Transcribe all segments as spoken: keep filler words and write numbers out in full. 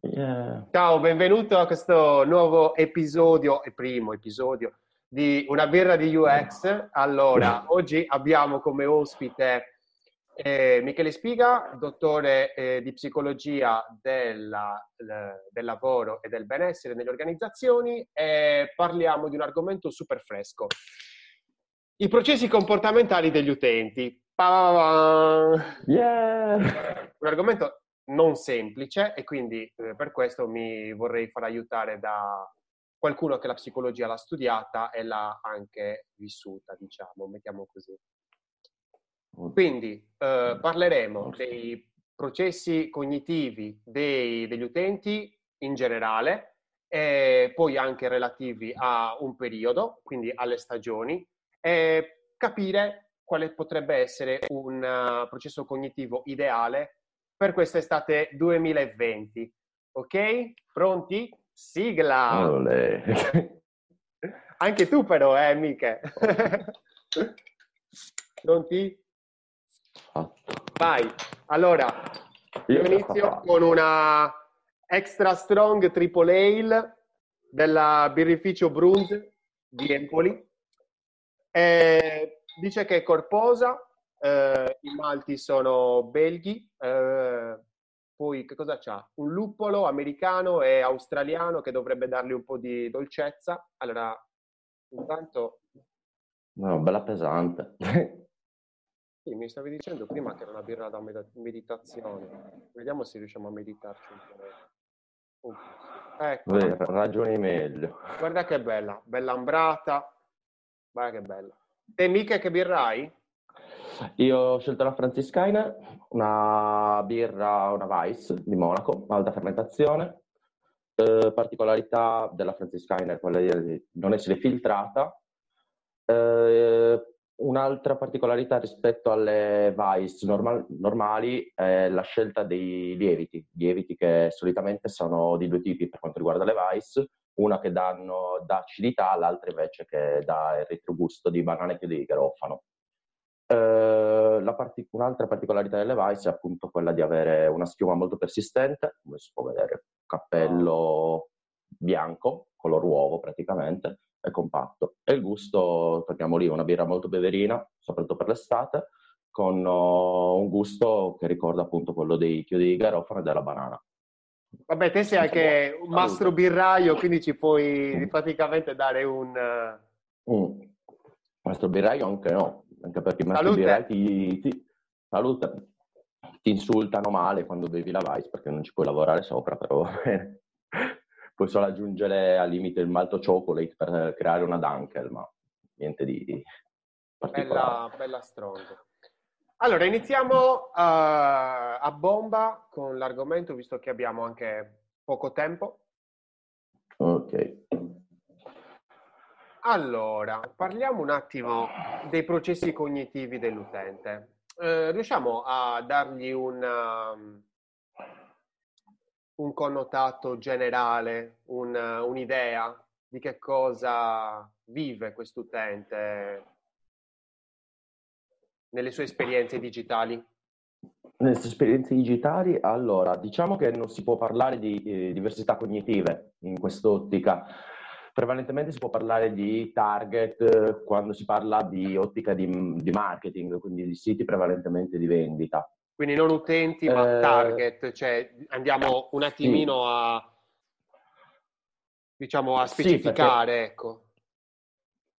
Yeah. Ciao, benvenuto a questo nuovo episodio, e primo episodio, di Una birra di U X. Allora, oggi abbiamo come ospite eh, Michele Spiga, dottore eh, di psicologia della, le, del lavoro e del benessere nelle organizzazioni, e parliamo di un argomento super fresco. I processi comportamentali degli utenti. Yeah. Un argomento non semplice, e quindi eh, per questo mi vorrei far aiutare da qualcuno che la psicologia l'ha studiata e l'ha anche vissuta, diciamo, mettiamo così. Quindi eh, parleremo dei processi cognitivi dei, degli utenti in generale, e poi anche relativi a un periodo, quindi alle stagioni, e capire quale potrebbe essere un uh, processo cognitivo ideale per questa estate duemilaventi. Ok? Pronti? Sigla! Anche tu però, eh, Miche? Pronti? Vai! Allora, io inizio con una Extra Strong Triple Ale della Birrificio Bruns di Empoli. Eh, dice che è corposa, eh, i malti sono belghi, eh, poi che cosa c'ha? Un luppolo americano e australiano che dovrebbe dargli un po' di dolcezza. Allora, intanto... No, bella pesante. Sì, mi stavi dicendo prima che era una birra da med- meditazione. Vediamo se riusciamo a meditarci un po'. Uh, ecco. Beh, ragioni meglio. Guarda che bella, bella ambrata. Guarda che bella. Te, Miche, che birra hai? Io ho scelto la Franziskaner, una birra, una Weiss di Monaco, alta fermentazione. Eh, particolarità della Franziskaner, quella di non essere filtrata. Eh, un'altra particolarità rispetto alle Weiss normal, normali è la scelta dei lieviti. Lieviti che solitamente sono di due tipi per quanto riguarda le Weiss. Una che danno da acidità, l'altra invece che dà il retrogusto di banana e di garofano. Eh, la partic- un'altra particolarità delle Weiss è appunto quella di avere una schiuma molto persistente, come si può vedere, cappello bianco, color uovo praticamente, è compatto. E il gusto, torniamo lì, una birra molto beverina, soprattutto per l'estate, con oh, un gusto che ricorda appunto quello dei chiodi di garofano e della banana. Vabbè, te sei anche un mastro birraio, quindi ci puoi mm. praticamente dare un... Mm. Mastro birraio anche no, anche perché i mastro birrai ti, ti, salute, ti insultano male quando bevi la Weiss, perché non ci puoi lavorare sopra, però puoi solo aggiungere al limite il malto chocolate per creare una Dunkel, ma niente di particolare. Bella, bella strong. Allora, iniziamo uh, a bomba con l'argomento, visto che abbiamo anche poco tempo. Ok. Allora, parliamo un attimo dei processi cognitivi dell'utente. Eh, riusciamo a dargli un, um, un connotato generale, un, uh, un'idea di che cosa vive quest'utente nelle sue esperienze digitali? Nelle sue esperienze digitali? Allora, diciamo che non si può parlare di eh, diversità cognitive in quest'ottica. Prevalentemente si può parlare di target eh, quando si parla di ottica di, di marketing, quindi di siti prevalentemente di vendita. Quindi non utenti, eh, ma target, cioè andiamo un attimino sì. a diciamo a specificare, sì, perché... ecco.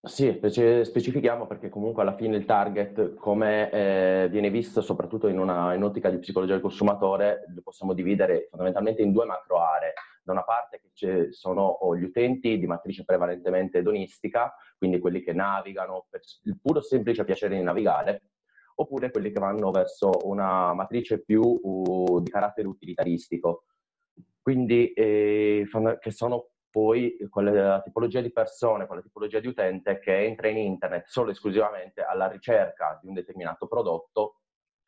Sì, specifichiamo perché comunque alla fine il target, come eh, viene visto soprattutto in, una, in un'ottica di psicologia del consumatore, lo possiamo dividere fondamentalmente in due macro aree. Da una parte che sono gli utenti di matrice prevalentemente edonistica, quindi quelli che navigano per il puro semplice piacere di navigare, oppure quelli che vanno verso una matrice più uh, di carattere utilitaristico, quindi eh, che sono poi quella tipologia di persone, quella tipologia di utente che entra in internet solo e esclusivamente alla ricerca di un determinato prodotto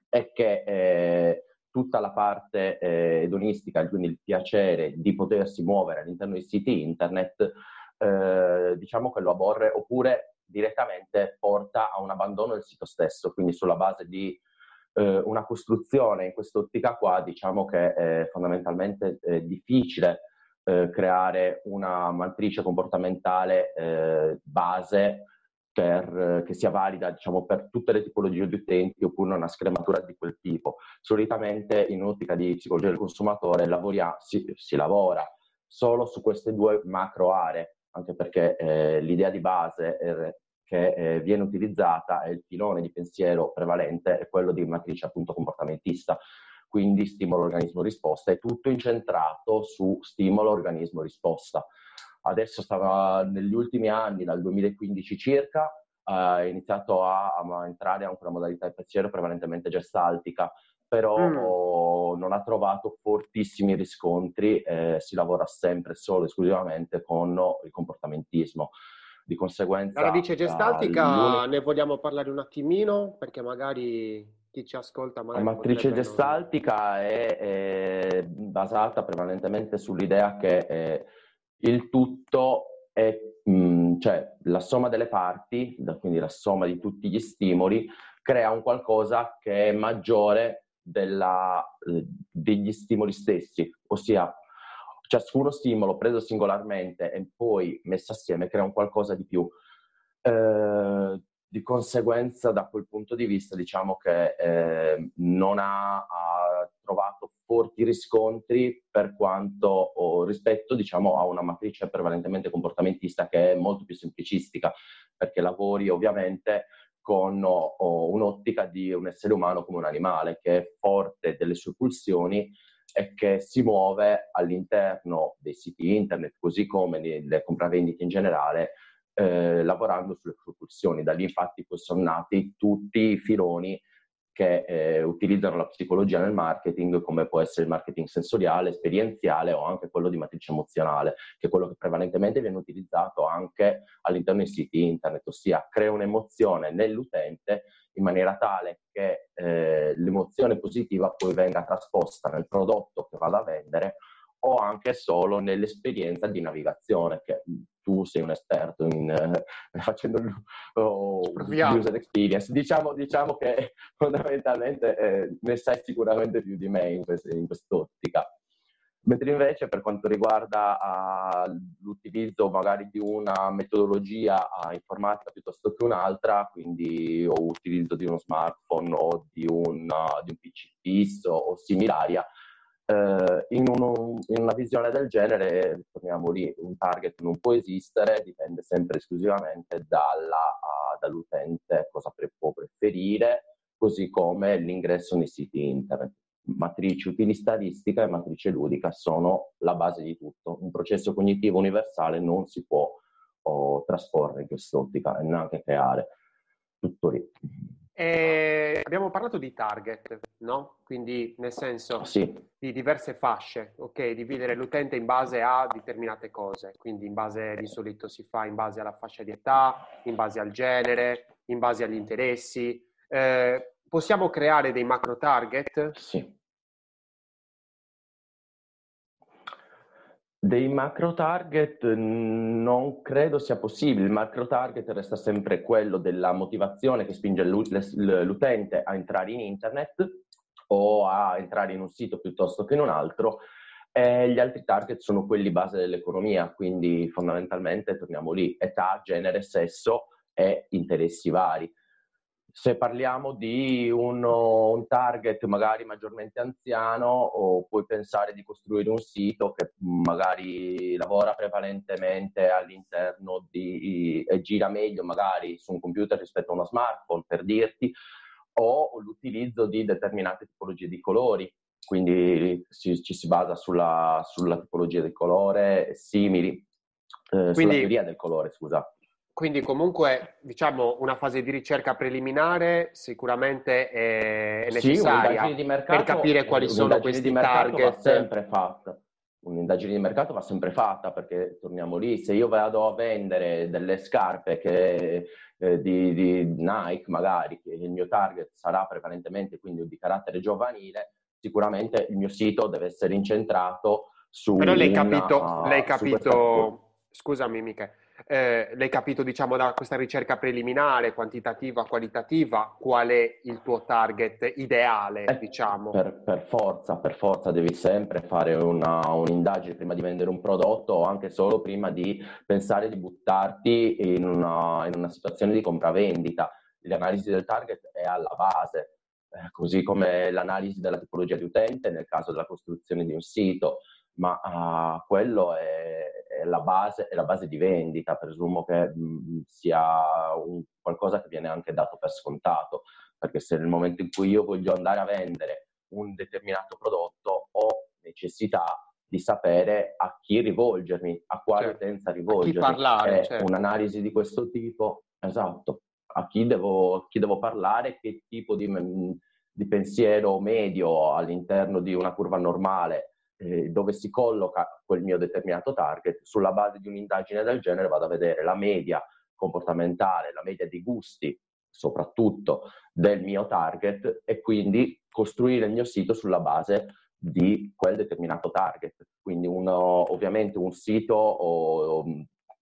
e che eh, tutta la parte eh, edonistica, quindi il piacere di potersi muovere all'interno dei siti internet, eh, diciamo che lo aborre, oppure direttamente porta a un abbandono del sito stesso, quindi sulla base di eh, una costruzione in quest'ottica qua, diciamo che è fondamentalmente eh, difficile eh, creare una matrice comportamentale eh, base per, che sia valida, diciamo, per tutte le tipologie di utenti oppure una scrematura di quel tipo. Solitamente in un'ottica di psicologia del consumatore lavoriamo, si, si lavora solo su queste due macro aree, anche perché eh, l'idea di base è, che eh, viene utilizzata, è il filone di pensiero prevalente, è quello di matrice appunto comportamentista, quindi stimolo-organismo-risposta, è tutto incentrato su stimolo-organismo-risposta. Adesso stava negli ultimi anni, dal duemilaquindici circa, ha eh, iniziato a, a entrare anche una modalità di pensiero prevalentemente gestaltica, però mm. non ha trovato fortissimi riscontri, eh, si lavora sempre solo esclusivamente con il comportamentismo. Di conseguenza... La radice gestaltica, ne vogliamo parlare un attimino, perché magari... chi ci ascolta magari... La matrice gestaltica non... è, è basata prevalentemente sull'idea che è, il tutto è, mh, cioè la somma delle parti, quindi la somma di tutti gli stimoli, crea un qualcosa che è maggiore della, degli stimoli stessi, ossia ciascuno stimolo preso singolarmente e poi messo assieme crea un qualcosa di più. Eh, Di conseguenza, da quel punto di vista, diciamo che eh, non ha, ha trovato forti riscontri per quanto oh, rispetto, diciamo, a una matrice prevalentemente comportamentista che è molto più semplicistica, perché lavori ovviamente con oh, un'ottica di un essere umano come un animale che è forte delle sue pulsioni e che si muove all'interno dei siti internet, così come nelle compravendite in generale, Eh, lavorando sulle propulsioni. Da lì infatti poi sono nati tutti i filoni che eh, utilizzano la psicologia nel marketing, come può essere il marketing sensoriale, esperienziale o anche quello di matrice emozionale, che è quello che prevalentemente viene utilizzato anche all'interno dei siti internet, ossia crea un'emozione nell'utente in maniera tale che eh, l'emozione positiva poi venga trasposta nel prodotto che vado a vendere o anche solo nell'esperienza di navigazione, che tu sei un esperto in eh, facendo oh, user experience. Diciamo, diciamo che fondamentalmente eh, ne sai sicuramente più di me in, quest- in quest'ottica. Mentre invece per quanto riguarda uh, l'utilizzo magari di una metodologia uh, informatica piuttosto che un'altra, quindi o utilizzo di uno smartphone o di un, uh, di un P C fisso o similaria, In, uno, in una visione del genere, torniamo lì, un target non può esistere, dipende sempre esclusivamente dalla, uh, dall'utente, cosa pre- può preferire, così come l'ingresso nei siti internet. Matrice utilitaristica e matrice ludica sono la base di tutto. Un processo cognitivo universale non si può oh, trasporre in quest'ottica e neanche creare. Tutto lì. E abbiamo parlato di target, no? Quindi nel senso sì. di diverse fasce, ok? Dividere l'utente in base a determinate cose, quindi in base, di solito si fa in base alla fascia di età, in base al genere, in base agli interessi. Eh, possiamo creare dei macro target? Sì. Dei macro target non credo sia possibile. Il macro target resta sempre quello della motivazione che spinge l'utente a entrare in internet o a entrare in un sito piuttosto che in un altro, e gli altri target sono quelli base dell'economia, quindi fondamentalmente torniamo lì: età, genere, sesso e interessi vari. Se parliamo di uno, un target magari maggiormente anziano, o puoi pensare di costruire un sito che magari lavora prevalentemente all'interno di, e gira meglio magari su un computer rispetto a uno smartphone, per dirti, o l'utilizzo di determinate tipologie di colori, quindi ci, ci si basa sulla, sulla tipologia del colore, simili, eh, quindi... sulla teoria del colore, scusa. Quindi comunque, diciamo, una fase di ricerca preliminare sicuramente è necessaria sì, di mercato, per capire quali sono questi di target. Va sempre fatta. Un'indagine di mercato va sempre fatta, perché torniamo lì, se io vado a vendere delle scarpe che, eh, di, di Nike magari, che il mio target sarà prevalentemente quindi di carattere giovanile, sicuramente il mio sito deve essere incentrato su... Però lei ha capito, una, lei capito... scusami Michele. eh, l'hai capito, diciamo, da questa ricerca preliminare, quantitativa, qualitativa, qual è il tuo target ideale, eh, diciamo? Per, per forza, per forza devi sempre fare una, un'indagine prima di vendere un prodotto, o anche solo prima di pensare di buttarti in una, in una situazione di compravendita. L'analisi del target è alla base, eh, così come l'analisi della tipologia di utente nel caso della costruzione di un sito, ma uh, quello è, è, la base, è la base di vendita. Presumo che mh, sia un, qualcosa che viene anche dato per scontato, perché se nel momento in cui io voglio andare a vendere un determinato prodotto ho necessità di sapere a chi rivolgermi, a quale certo. utenza rivolgermi, a chi parlare, certo. Un'analisi di questo tipo, esatto. A chi devo, a chi devo parlare, che tipo di, di pensiero medio all'interno di una curva normale, eh, dove si colloca quel mio determinato target. Sulla base di un'indagine del genere vado a vedere la media comportamentale, la media di gusti, soprattutto del mio target, e quindi costruire il mio sito sulla base di quel determinato target. Quindi uno, ovviamente un sito o, o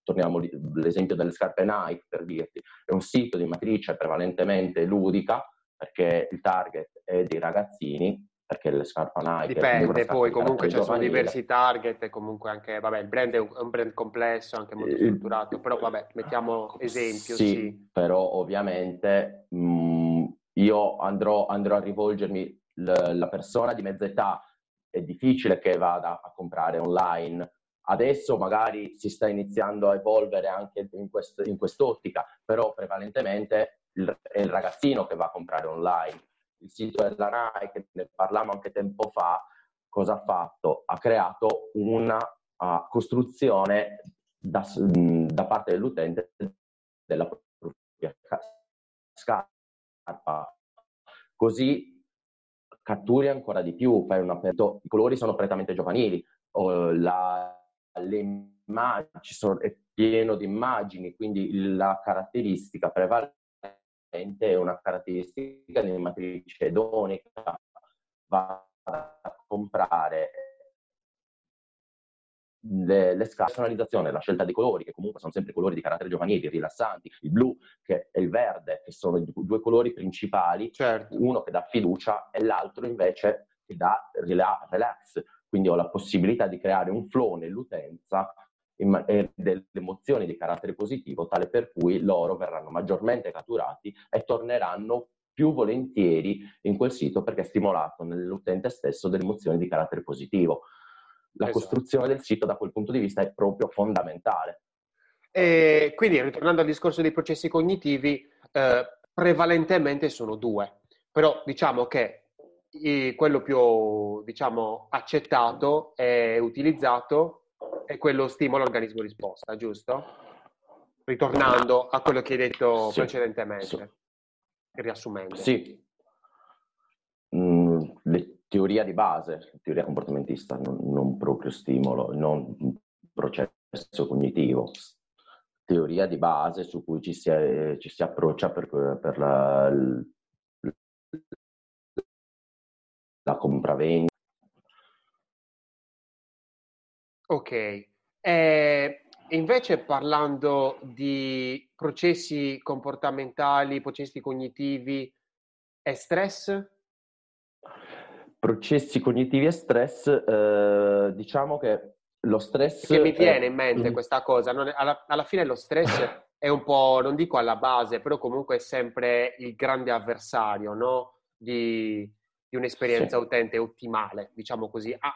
torniamo all'esempio delle scarpe Nike, per dirti, è un sito di matrice prevalentemente ludica, perché il target è dei ragazzini, perché le scarpe Nike... Dipende, poi comunque ci sono diversi target, e comunque anche, vabbè, il brand è un brand complesso, anche molto strutturato, però vabbè, mettiamo esempio, sì. sì. Però ovviamente mh, io andrò, andrò a rivolgermi, l- la persona di mezza età è difficile che vada a comprare online. Adesso magari si sta iniziando a evolvere anche in, quest- in quest'ottica, però prevalentemente il, è il ragazzino che va a comprare online. Il sito della Nike, ne parlavamo anche tempo fa, cosa ha fatto? Ha creato una uh, costruzione da, da parte dell'utente della propria scarpa. Così catturi ancora di più, fai un aperto, i colori sono prettamente giovanili, o la... Le immagini, ci sono, è pieno di immagini, quindi la caratteristica prevalente è una caratteristica di matrice edonica. Va a comprare le, le scarpe. La personalizzazione, la scelta dei colori, che comunque sono sempre colori di carattere giovanili, rilassanti, il blu che, e il verde, che sono i due colori principali, certo. Uno che dà fiducia e l'altro invece che dà relax. Quindi ho la possibilità di creare un flow nell'utenza e delle emozioni di carattere positivo, tale per cui loro verranno maggiormente catturati e torneranno più volentieri in quel sito, perché è stimolato nell'utente stesso delle emozioni di carattere positivo. La esatto. costruzione del sito da quel punto di vista è proprio fondamentale. E quindi, ritornando al discorso dei processi cognitivi, eh, prevalentemente sono due, però diciamo che E quello più, diciamo, accettato e utilizzato è quello stimolo-organismo-risposta, giusto? Ritornando a quello che hai detto sì. precedentemente, sì. riassumendo. Sì. Mm, le teoria di base, teoria comportamentista, non, non proprio stimolo, non processo cognitivo. Teoria di base su cui ci si, eh, ci si approccia per, per la... L, la compravendita. Ok. Eh, invece parlando di processi comportamentali, processi cognitivi e stress? Processi cognitivi e stress, eh, diciamo che lo stress... Che mi viene è... in mente questa cosa. Non è, alla, alla fine lo stress è un po', non dico alla base, però comunque è sempre il grande avversario, no? Di... di un'esperienza sì. utente ottimale, diciamo così, ah,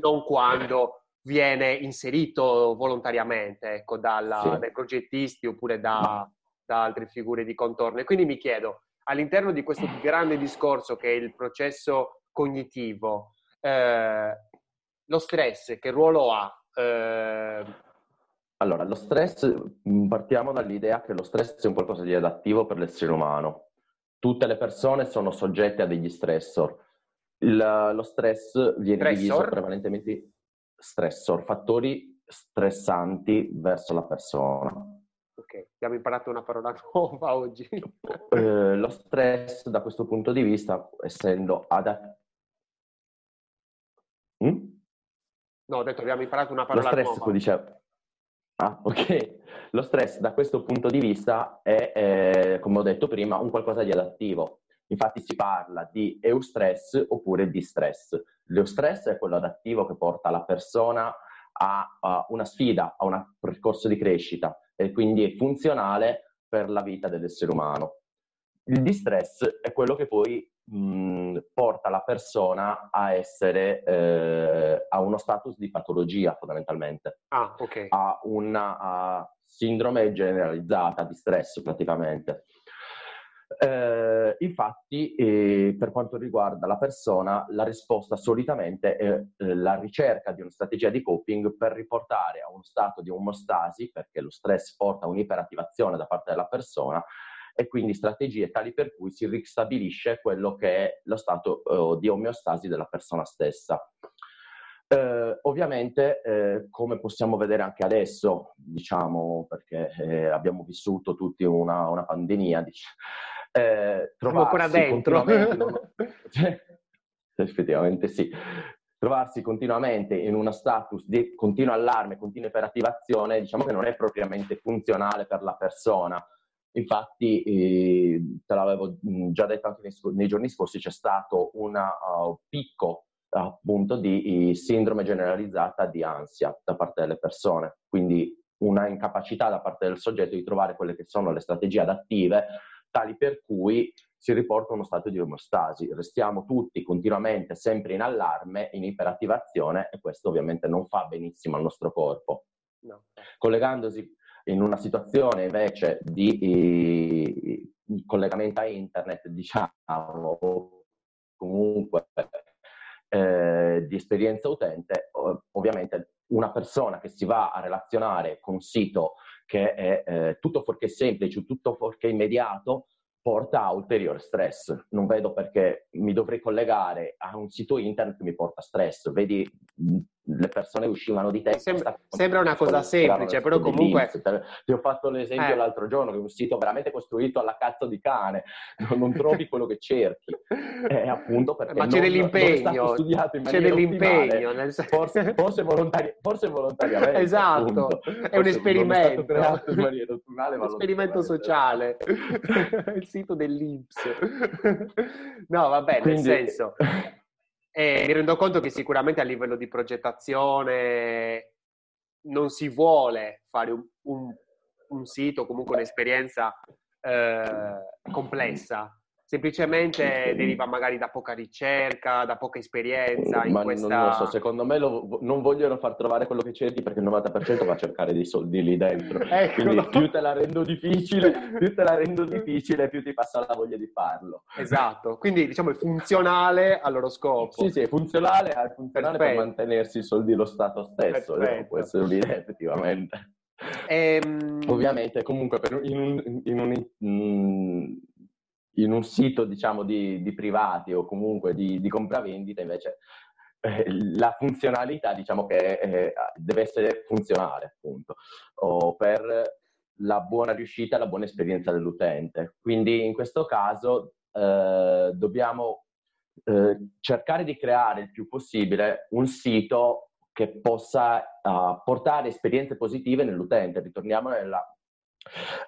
non quando viene inserito volontariamente, ecco, dalla, sì. dai progettisti oppure da, da altre figure di contorno. E quindi mi chiedo, all'interno di questo grande discorso che è il processo cognitivo, eh, lo stress che ruolo ha? Eh... Allora, lo stress, partiamo dall'idea che lo stress è un qualcosa di adattivo per l'essere umano. Tutte le persone sono soggette a degli stressor. Il, lo stress viene stressor. diviso prevalentemente stressor, fattori stressanti verso la persona. Ok, abbiamo imparato una parola nuova oggi. Eh, lo stress, da questo punto di vista, essendo adattivo... Mm? No, ho detto abbiamo imparato una parola nuova. Lo stress, dicevo... Ah, ok. Lo stress da questo punto di vista è, eh, come ho detto prima, un qualcosa di adattivo. Infatti si parla di eustress oppure di stress. L'eustress è quello adattivo che porta la persona a, a una sfida, a un percorso di crescita e quindi è funzionale per la vita dell'essere umano. Il distress è quello che poi mh, porta la persona a essere eh, a uno status di patologia fondamentalmente. Ah, ok. A una a sindrome generalizzata di stress praticamente. Eh, infatti eh, per quanto riguarda la persona la risposta solitamente è eh, la ricerca di una strategia di coping per riportare a uno stato di omostasi, perché lo stress porta a un'iperattivazione da parte della persona e quindi strategie tali per cui si ristabilisce quello che è lo stato eh, di omeostasi della persona stessa. Eh, ovviamente, eh, come possiamo vedere anche adesso, diciamo, perché eh, abbiamo vissuto tutti una, una pandemia, diciamo, eh, trovarsi ancora dentro. Continuamente in... effettivamente sì. Trovarsi continuamente in uno status di continuo allarme, continua iperattivazione, diciamo che non è propriamente funzionale per la persona. Infatti, eh, te l'avevo già detto anche nei, sc- nei giorni scorsi, c'è stato un uh, picco appunto di sindrome generalizzata di ansia da parte delle persone, quindi una incapacità da parte del soggetto di trovare quelle che sono le strategie adattive tali per cui si riporta uno stato di omostasi. Restiamo tutti continuamente sempre in allarme, in iperattivazione, e questo ovviamente non fa benissimo al nostro corpo. No. Collegandosi in una situazione invece di collegamento a internet, diciamo, o comunque Eh, di esperienza utente, ovviamente una persona che si va a relazionare con un sito che è eh, tutto fuorché semplice, tutto fuorché immediato, porta a ulteriore stress. Non vedo perché mi dovrei collegare a un sito internet che mi porta stress. Vedi, le persone uscivano di testa. Sem- sembra una cosa semplice, però comunque... Ti ho fatto l'esempio eh. l'altro giorno, che è un sito veramente costruito alla cazzo di cane. Non, non trovi quello che cerchi. È appunto perché Ma c'è non, dell'impegno. Non è stato studiato in maniera c'è dell'impegno. Nel... Forse, forse, volontari... forse volontariamente. Esatto, appunto. È forse un esperimento. Creato in maniera ottimale, un esperimento sociale. Il sito dell'I N P S. No, vabbè, Quindi... nel senso... E mi rendo conto che sicuramente a livello di progettazione non si vuole fare un, un, un sito, comunque un'esperienza eh, complessa, semplicemente deriva magari da poca ricerca, da poca esperienza in Ma questa... non lo so, secondo me lo, non vogliono far trovare quello che cerchi, perché il novanta per cento va a cercare dei soldi lì dentro. Ecco. Quindi più te la rendo difficile, più te la rendo difficile, più ti passa la voglia di farlo. Esatto, quindi diciamo è funzionale al loro scopo. Sì, sì, è funzionale, è funzionale per mantenersi i soldi lo Stato stesso, no? Può essere un'idea effettivamente. Ehm... Ovviamente comunque per, in un... In un in... in un sito, diciamo, di, di privati o comunque di, di compravendita, invece eh, la funzionalità, diciamo che eh, deve essere funzionale, appunto, o per la buona riuscita e la buona esperienza dell'utente. Quindi in questo caso eh, dobbiamo eh, cercare di creare il più possibile un sito che possa eh, portare esperienze positive nell'utente. Ritorniamo nella,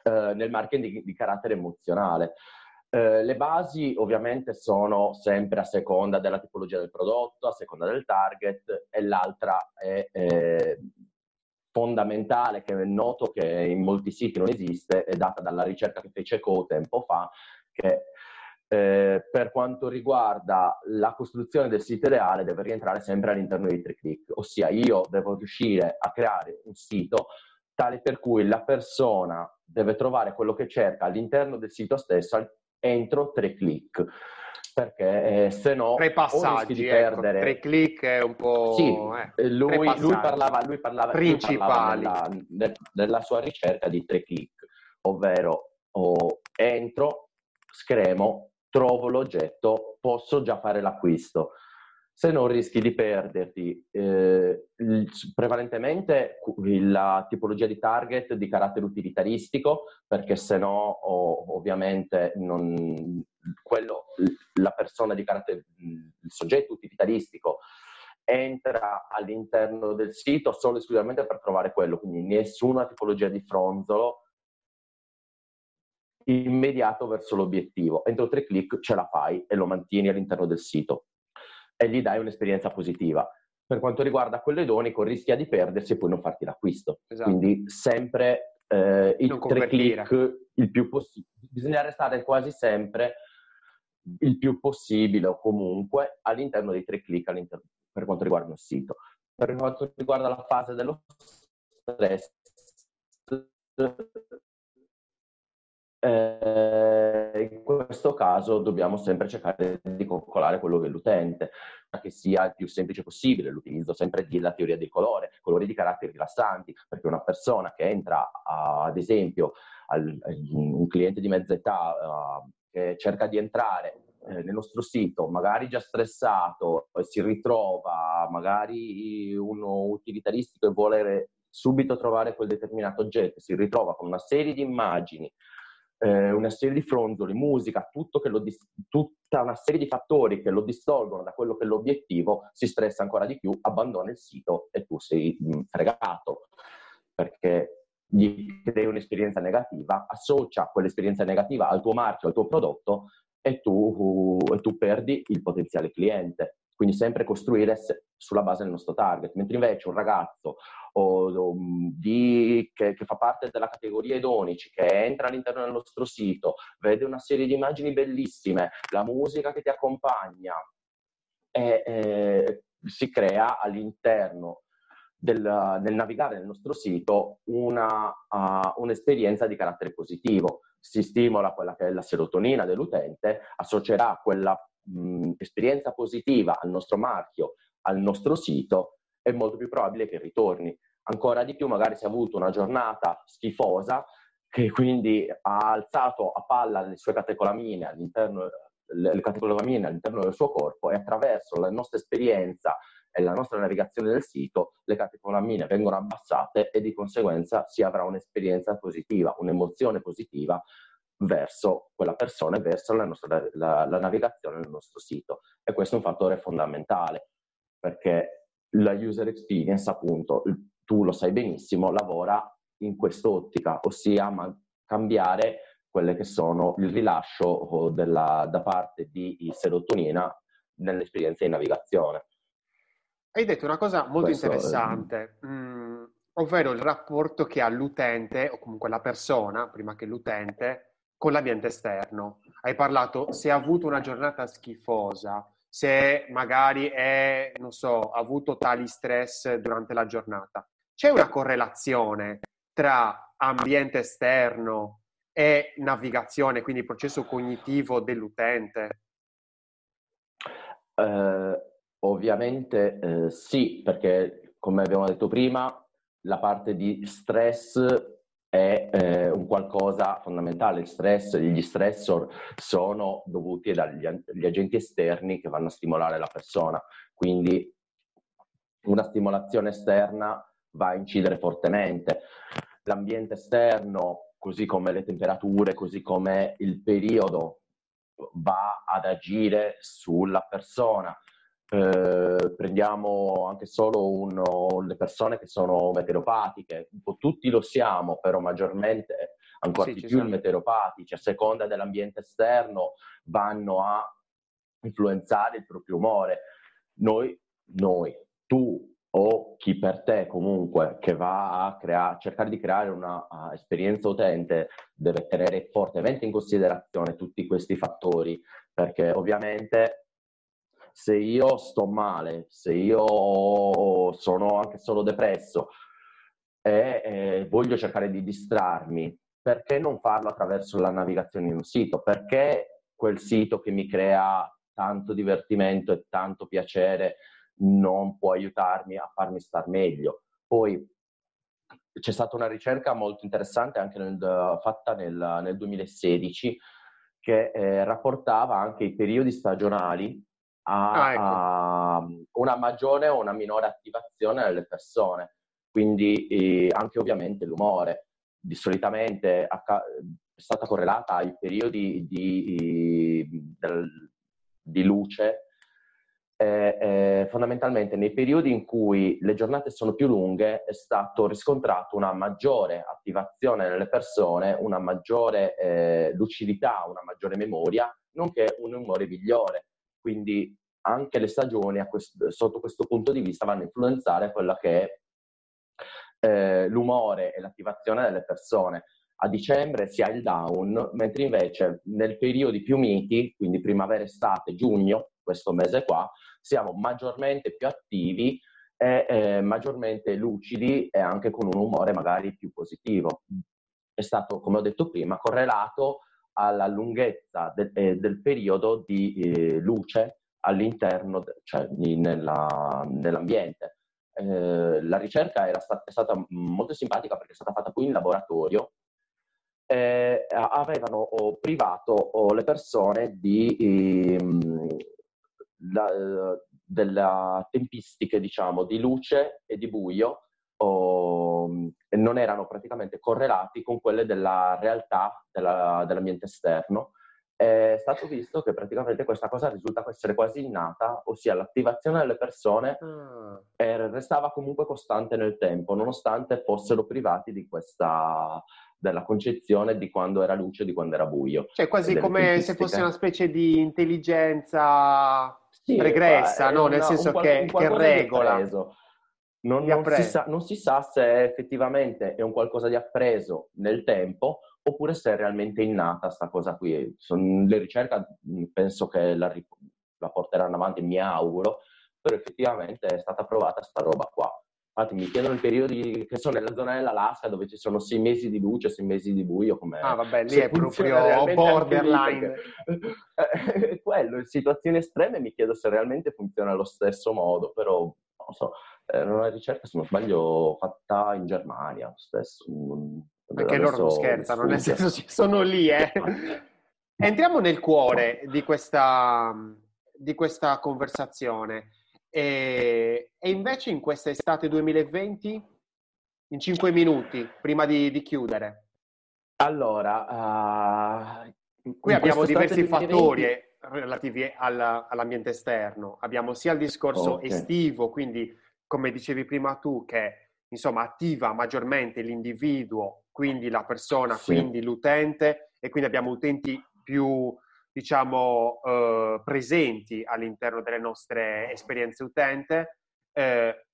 eh, nel marketing di, di carattere emozionale. Eh, le basi ovviamente sono sempre a seconda della tipologia del prodotto, a seconda del target, e l'altra è eh, fondamentale, che è noto che in molti siti non esiste, è data dalla ricerca che fece Co tempo fa, che eh, per quanto riguarda la costruzione del sito ideale deve rientrare sempre all'interno dei tre click, ossia io devo riuscire a creare un sito tale per cui la persona deve trovare quello che cerca all'interno del sito stesso entro tre click, perché eh, se no tre passaggi di ecco, perdere tre click è un po' sì, eh, lui, lui parlava lui parlava, principali. Lui parlava della, della sua ricerca di tre click, ovvero oh, entro, scremo, trovo l'oggetto, posso già fare l'acquisto. Se no rischi di perderti eh, prevalentemente la tipologia di target di carattere utilitaristico, perché se no oh, ovviamente non, quello, la persona di carattere, il soggetto utilitaristico entra all'interno del sito solo esclusivamente per trovare quello, quindi nessuna tipologia di fronzolo immediato verso l'obiettivo. Entro tre click ce la fai e lo mantieni all'interno del sito e gli dai un'esperienza positiva. Per quanto riguarda quello idonico, rischia di perdersi e poi non farti l'acquisto. Esatto. Quindi sempre eh, il tre click il più possibile. Bisogna restare quasi sempre il più possibile o comunque all'interno dei tre click all'interno, per quanto riguarda il sito. Per quanto riguarda la fase dello stress, Eh, in questo caso dobbiamo sempre cercare di calcolare quello che è l'utente, che sia il più semplice possibile. L'utilizzo sempre della teoria del colore, colori di caratteri rilassanti, perché una persona che entra a, ad esempio al, un cliente di mezza età uh, che cerca di entrare eh, nel nostro sito magari già stressato, si ritrova magari uno utilitaristico e vuole subito trovare quel determinato oggetto, si ritrova con una serie di immagini, una serie di fronzoli, musica, tutto che lo, tutta una serie di fattori che lo distolgono da quello che è l'obiettivo, si stressa ancora di più, abbandona il sito e tu sei fregato, perché gli crei un'esperienza negativa, associa quell'esperienza negativa al tuo marchio, al tuo prodotto e tu, e tu perdi il potenziale cliente. Quindi sempre costruire sulla base del nostro target, mentre invece un ragazzo o, o, di, che, che fa parte della categoria idonici, che entra all'interno del nostro sito, vede una serie di immagini bellissime, la musica che ti accompagna, e, e, si crea all'interno del, del navigare nel nostro sito una, uh, un'esperienza di carattere positivo. Si stimola quella che è la serotonina dell'utente, associerà quella mh, esperienza positiva al nostro marchio, al nostro sito, è molto più probabile che ritorni. Ancora di più magari si è avuto una giornata schifosa, che quindi ha alzato a palla le sue catecolamine all'interno, le catecolamine all'interno del suo corpo, e attraverso la nostra esperienza e la nostra navigazione del sito le catecolamine vengono abbassate e di conseguenza si avrà un'esperienza positiva, un'emozione positiva verso quella persona e verso la, nostra, la, la navigazione del nostro sito. E questo è un fattore fondamentale, perché la user experience, appunto, tu lo sai benissimo, lavora in quest'ottica, ossia cambiare quelle che sono il rilascio della, da parte di serotonina nell'esperienza di navigazione. Hai detto una cosa molto Questo, interessante, eh... mm, ovvero il rapporto che ha l'utente, o comunque la persona, prima che l'utente, con l'ambiente esterno. Hai parlato, se ha avuto una giornata schifosa, se magari è, non so, ha avuto tali stress durante la giornata. C'è una correlazione tra ambiente esterno e navigazione, quindi processo cognitivo dell'utente? Eh, ovviamente eh, sì, perché come abbiamo detto prima, la parte di stress è eh, un qualcosa fondamentale. Il stress, gli stressor sono dovuti dagli gli agenti esterni che vanno a stimolare la persona, quindi una stimolazione esterna va a incidere fortemente. L'ambiente esterno, così come le temperature, così come il periodo, va ad agire sulla persona. Eh, prendiamo anche solo uno, le persone che sono meteoropatiche, tutti lo siamo, però maggiormente ancora sì, di più i meteoropatici, a seconda dell'ambiente esterno vanno a influenzare il proprio umore. Noi, noi, tu o chi per te comunque che va a creare, cercare di creare una uh, esperienza utente, deve tenere fortemente in considerazione tutti questi fattori, perché ovviamente se io sto male, se io sono anche solo depresso e eh, voglio cercare di distrarmi, perché non farlo attraverso la navigazione di un sito? Perché quel sito che mi crea tanto divertimento e tanto piacere non può aiutarmi a farmi star meglio? Poi c'è stata una ricerca molto interessante anche nel, fatta nel, nel duemilasedici che eh, rapportava anche i periodi stagionali A, ah, ecco. a una maggiore o una minore attivazione delle persone, quindi eh, anche ovviamente l'umore di solitamente a, è stata correlata ai periodi di, di, di luce eh, eh, fondamentalmente nei periodi in cui le giornate sono più lunghe è stato riscontrato una maggiore attivazione nelle persone, una maggiore eh, lucidità, una maggiore memoria, nonché un umore migliore. Quindi anche le stagioni a questo, sotto questo punto di vista vanno a influenzare quella che è eh, l'umore e l'attivazione delle persone. A dicembre si ha il down, mentre invece nel periodi più miti, quindi primavera, estate, giugno, questo mese qua, siamo maggiormente più attivi e eh, maggiormente lucidi e anche con un umore magari più positivo. È stato, come ho detto prima, correlato alla lunghezza de eh, del periodo di eh, luce all'interno, cioè nell'ambiente. Eh, la ricerca era sta è stata molto simpatica perché è stata fatta qui in laboratorio. Eh, avevano oh, privato oh, le persone di ehm, la, della tempistiche, diciamo, di luce e di buio, oh, e non erano praticamente correlati con quelle della realtà della, dell'ambiente esterno. È stato visto che praticamente questa cosa risulta essere quasi innata, ossia l'attivazione delle persone mm. eh, restava comunque costante nel tempo, nonostante fossero privati di questa... della concezione di quando era luce e di quando era buio. Cioè quasi come se fosse una specie di intelligenza sì, regressa, no? Nel una, senso un, che, un che regola. Non, non, si sa, non si sa se effettivamente è un qualcosa di appreso nel tempo oppure se è realmente innata sta cosa qui. Sono, le ricerche penso che la, la porteranno avanti, mi auguro, però effettivamente è stata provata sta roba qua. Infatti mi chiedono i periodi che sono nella zona dell'Alaska dove ci sono sei mesi di luce, sei mesi di buio. Come ah vabbè, lì è proprio borderline. Perché... quello, in situazioni estreme mi chiedo se realmente funziona allo stesso modo, però non so, era una ricerca, se non sbaglio, fatta in Germania, lo stesso. Anche loro non scherzano, nel senso ci sono lì, eh. Entriamo nel cuore di questa, di questa conversazione. E, e invece in questa estate duemilaventi, in cinque minuti, prima di, di chiudere. Allora, uh, qui abbiamo diversi fattori relativi alla, all'ambiente esterno. Abbiamo sia il discorso okay. estivo, quindi come dicevi prima tu, che insomma attiva maggiormente l'individuo, quindi la persona, sì. quindi l'utente, e quindi abbiamo utenti più... diciamo, eh, presenti all'interno delle nostre esperienze utente, eh,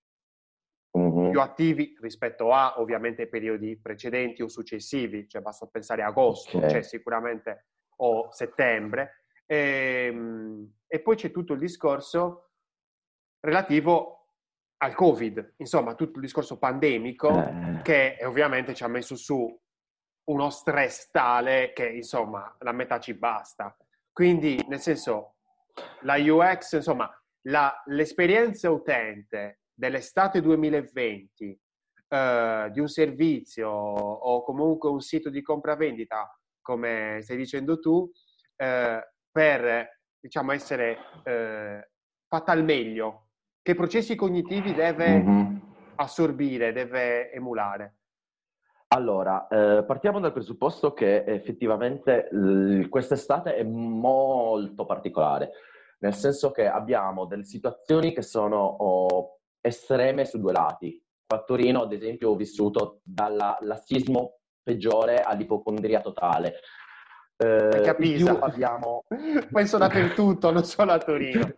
uh-huh. più attivi rispetto a, ovviamente, periodi precedenti o successivi, cioè basta pensare a agosto, okay. cioè sicuramente, o settembre. E, e poi c'è tutto il discorso relativo al Covid, insomma, tutto il discorso pandemico uh-huh. che ovviamente ci ha messo su uno stress tale che, insomma, la metà ci basta. Quindi, nel senso, la U X, insomma, l'esperienza utente dell'estate duemilaventi eh, di un servizio o comunque un sito di compravendita, come stai dicendo tu, eh, per, diciamo, essere eh, fatta al meglio, che processi cognitivi deve mm-hmm. assorbire, deve emulare? Allora, eh, partiamo dal presupposto che effettivamente quest'estate è molto particolare, nel senso che abbiamo delle situazioni che sono oh, estreme su due lati. A Torino, ad esempio, ho vissuto dall'assismo peggiore all'ipocondria totale. Eh, Perché a Pisa abbiamo... penso dappertutto, non solo a Torino.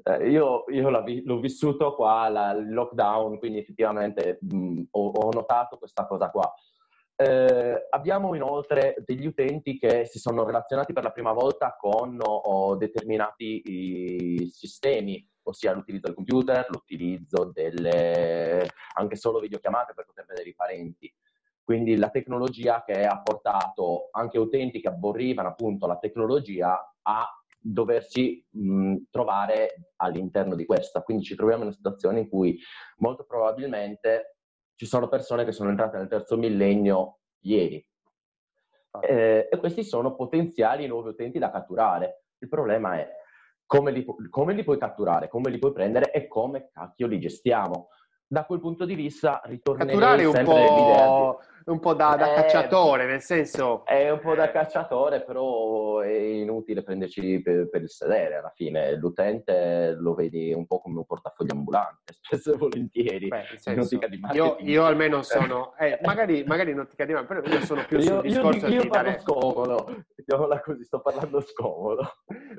Eh, io io l'ho vissuto qua, la, il lockdown, quindi effettivamente mh, ho, ho notato questa cosa qua. Eh, abbiamo inoltre degli utenti che si sono relazionati per la prima volta con o, o determinati i, sistemi, ossia l'utilizzo del computer, l'utilizzo delle anche solo videochiamate per poter vedere i parenti. Quindi la tecnologia che ha portato anche utenti che aborrivano appunto la tecnologia a doversi mh, trovare all'interno di questa. Quindi ci troviamo in una situazione in cui molto probabilmente ci sono persone che sono entrate nel terzo millennio ieri eh, e questi sono potenziali nuovi utenti da catturare. Il problema è come li, come li puoi catturare, come li puoi prendere e come cacchio li gestiamo. Da quel punto di vista ritornerei catturare sempre un po' un po' da, da eh, cacciatore, nel senso... È un po' da cacciatore, però è inutile prenderci per, per il sedere alla fine. L'utente lo vedi un po' come un portafoglio ambulante, spesso e volentieri. Beh, senso, io, io almeno sono... Eh, magari, magari non ti cadi male, però io sono più io, sul discorso io, io di dare... scomodo, diciamola così, sto parlando scomodo.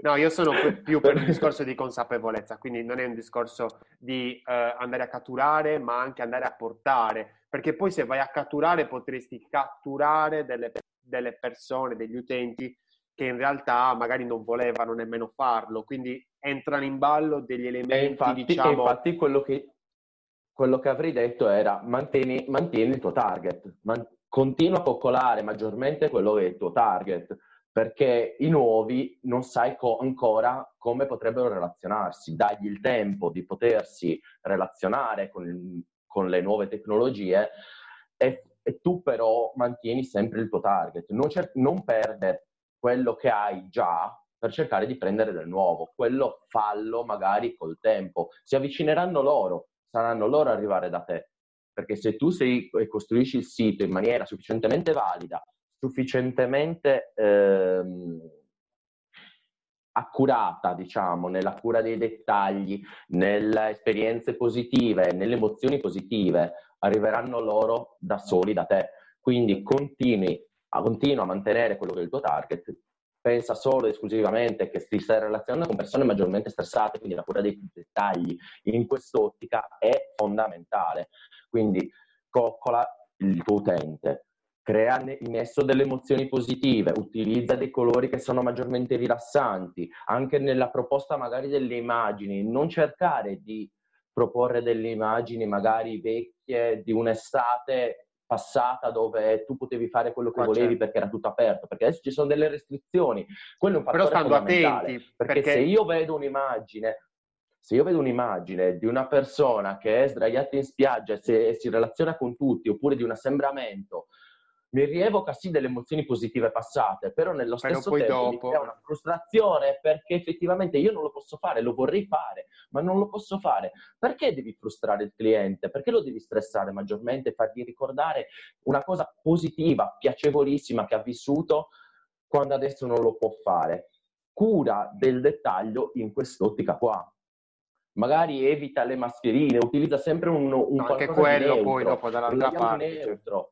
No, io sono più per un discorso di consapevolezza, quindi non è un discorso di uh, andare a catturare, ma anche andare a portare. Perché poi se vai a catturare potresti catturare delle, delle persone, degli utenti che in realtà magari non volevano nemmeno farlo, quindi entrano in ballo degli elementi, e infatti, diciamo... E infatti quello che, quello che avrei detto era mantieni, mantieni il tuo target, man, continua a coccolare maggiormente quello che è il tuo target, perché i nuovi non sai co- ancora come potrebbero relazionarsi, dagli il tempo di potersi relazionare con il... con le nuove tecnologie, e, e tu però mantieni sempre il tuo target, non, cer- non perdere quello che hai già per cercare di prendere del nuovo, quello fallo magari col tempo, si avvicineranno loro, saranno loro a arrivare da te, perché se tu sei e costruisci il sito in maniera sufficientemente valida, sufficientemente ehm, accurata, diciamo, nella cura dei dettagli, nelle esperienze positive, nelle emozioni positive, arriveranno loro da soli da te. Quindi continui a, continua a mantenere quello che è il tuo target, pensa solo ed esclusivamente che ti stai relazionando con persone maggiormente stressate, quindi la cura dei dettagli in quest'ottica è fondamentale. Quindi coccola il tuo utente, crea in esso delle emozioni positive, utilizza dei colori che sono maggiormente rilassanti, anche nella proposta magari delle immagini, non cercare di proporre delle immagini magari vecchie di un'estate passata dove tu potevi fare quello che Ma volevi certo. perché era tutto aperto, perché adesso ci sono delle restrizioni, quello è un fattore Però fondamentale, attenti, perché, perché se io vedo un'immagine... Se io vedo un'immagine di una persona che è sdraiata in spiaggia e si, si relaziona con tutti, oppure di un assembramento, mi rievoca sì delle emozioni positive passate, però nello stesso però tempo dopo... mi crea una frustrazione, perché effettivamente io non lo posso fare, lo vorrei fare, ma non lo posso fare. Perché devi frustrare il cliente? Perché lo devi stressare maggiormente, fargli ricordare una cosa positiva, piacevolissima che ha vissuto, quando adesso non lo può fare? Cura del dettaglio in quest'ottica qua. Magari evita le mascherine, utilizza sempre un, un no, qualcosa quello, di neutro. Poi dopo dall'altra parte neutro.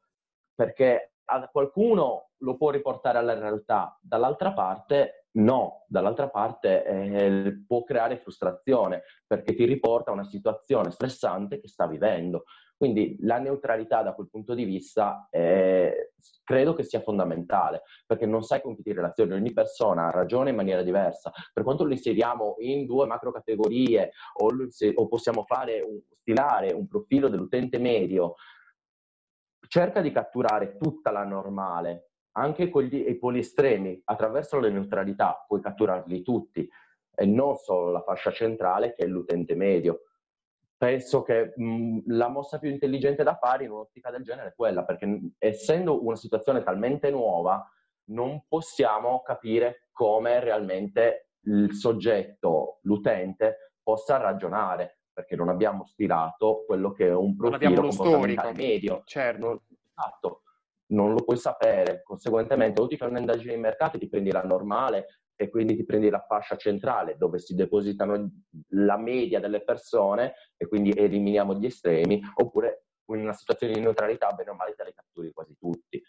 Perché a qualcuno lo può riportare alla realtà, dall'altra parte no, dall'altra parte eh, può creare frustrazione, perché ti riporta a una situazione stressante che sta vivendo. Quindi la neutralità da quel punto di vista eh, credo che sia fondamentale, perché non sai con chi ti relazioni, ogni persona ragiona in maniera diversa. Per quanto lo inseriamo in due macro categorie o, o possiamo fare un, stilare un profilo dell'utente medio, cerca di catturare tutta la normale, anche con i poliestremi, attraverso le neutralità, puoi catturarli tutti, e non solo la fascia centrale che è l'utente medio. Penso che mh, la mossa più intelligente da fare in un'ottica del genere è quella, perché essendo una situazione talmente nuova, non possiamo capire come realmente il soggetto, l'utente, possa ragionare, perché non abbiamo stilato quello che è un profilo comportamentale medio. Certo. Non, esatto, non lo puoi sapere. Conseguentemente o ti fai un'indagine di mercato e ti prendi la normale e quindi ti prendi la fascia centrale dove si depositano la media delle persone e quindi eliminiamo gli estremi, oppure in una situazione di neutralità bene o male te le catturi quasi tutti.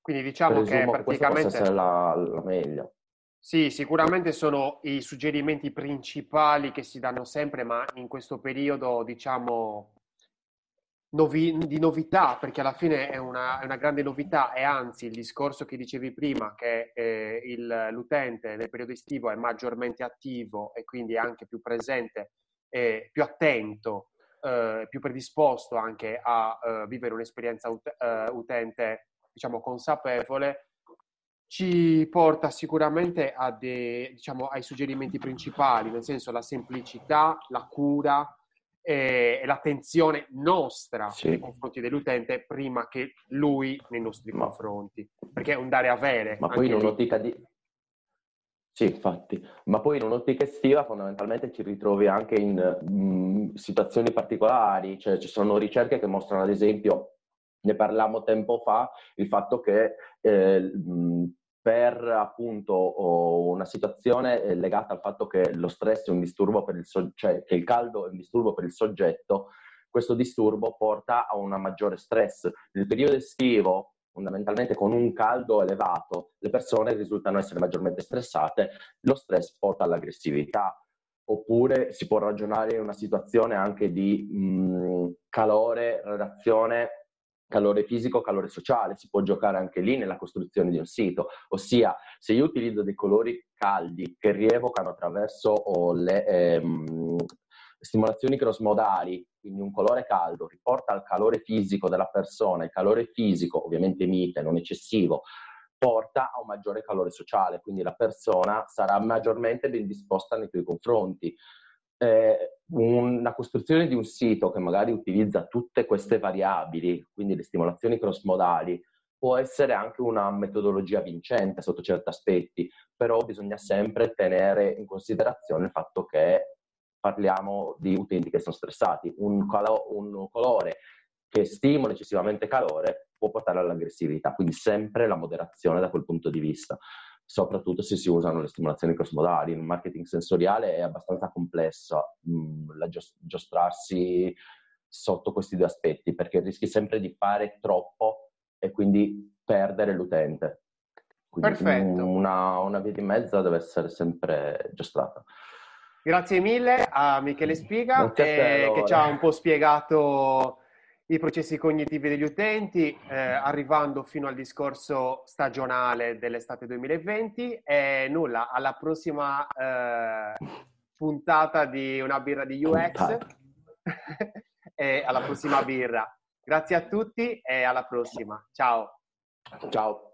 Quindi diciamo Presumo che praticamente... Questa possa essere la, la meglio. Sì, sicuramente sono i suggerimenti principali che si danno sempre, ma in questo periodo, diciamo, novi- di novità, perché alla fine è una, è una grande novità, e anzi il discorso che dicevi prima, che eh, il, l'utente nel periodo estivo è maggiormente attivo e quindi è anche più presente, e più attento, eh, più predisposto anche a eh, vivere un'esperienza ut- uh, utente, diciamo, consapevole, ci porta sicuramente a de, diciamo, ai suggerimenti principali, nel senso la semplicità, la cura e, e l'attenzione nostra sì. nei confronti dell'utente prima che lui nei nostri Ma. confronti, perché è un dare avere. Ma poi in un'ottica di... Sì, infatti. Ma poi in un'ottica estiva fondamentalmente ci ritrovi anche in mh, situazioni particolari, cioè ci sono ricerche che mostrano ad esempio ne parlavamo tempo fa, il fatto che eh, per appunto oh, una situazione legata al fatto che lo stress è un disturbo per il so- cioè che il caldo è un disturbo per il soggetto, questo disturbo porta a una maggiore stress. Nel periodo estivo, fondamentalmente con un caldo elevato, le persone risultano essere maggiormente stressate, lo stress porta all'aggressività. Oppure si può ragionare in una situazione anche di mh, calore, radiazione, calore fisico, calore sociale, si può giocare anche lì nella costruzione di un sito, ossia se io utilizzo dei colori caldi che rievocano attraverso oh, le ehm, stimolazioni crossmodali, quindi un colore caldo riporta al calore fisico della persona, il calore fisico ovviamente mite, non eccessivo, porta a un maggiore calore sociale, quindi la persona sarà maggiormente ben disposta nei tuoi confronti. Eh, una costruzione di un sito che magari utilizza tutte queste variabili, quindi le stimolazioni crossmodali, può essere anche una metodologia vincente sotto certi aspetti, però bisogna sempre tenere in considerazione il fatto che parliamo di utenti che sono stressati. Un, calo- un colore che stimola eccessivamente calore può portare all'aggressività, quindi sempre la moderazione da quel punto di vista, soprattutto se si usano le stimolazioni crossmodali. Il marketing sensoriale è abbastanza complesso mh, la gios- giostrarsi sotto questi due aspetti, perché rischi sempre di fare troppo e quindi perdere l'utente. Quindi perfetto, una, una via di mezzo deve essere sempre giostrata. Grazie mille a Michele Spiga eh, a che ci ha un po' spiegato i processi cognitivi degli utenti, eh, arrivando fino al discorso stagionale dell'estate duemilaventi. E nulla, alla prossima eh, puntata di Una birra di U X e alla prossima birra. Grazie a tutti e alla prossima. Ciao. Ciao.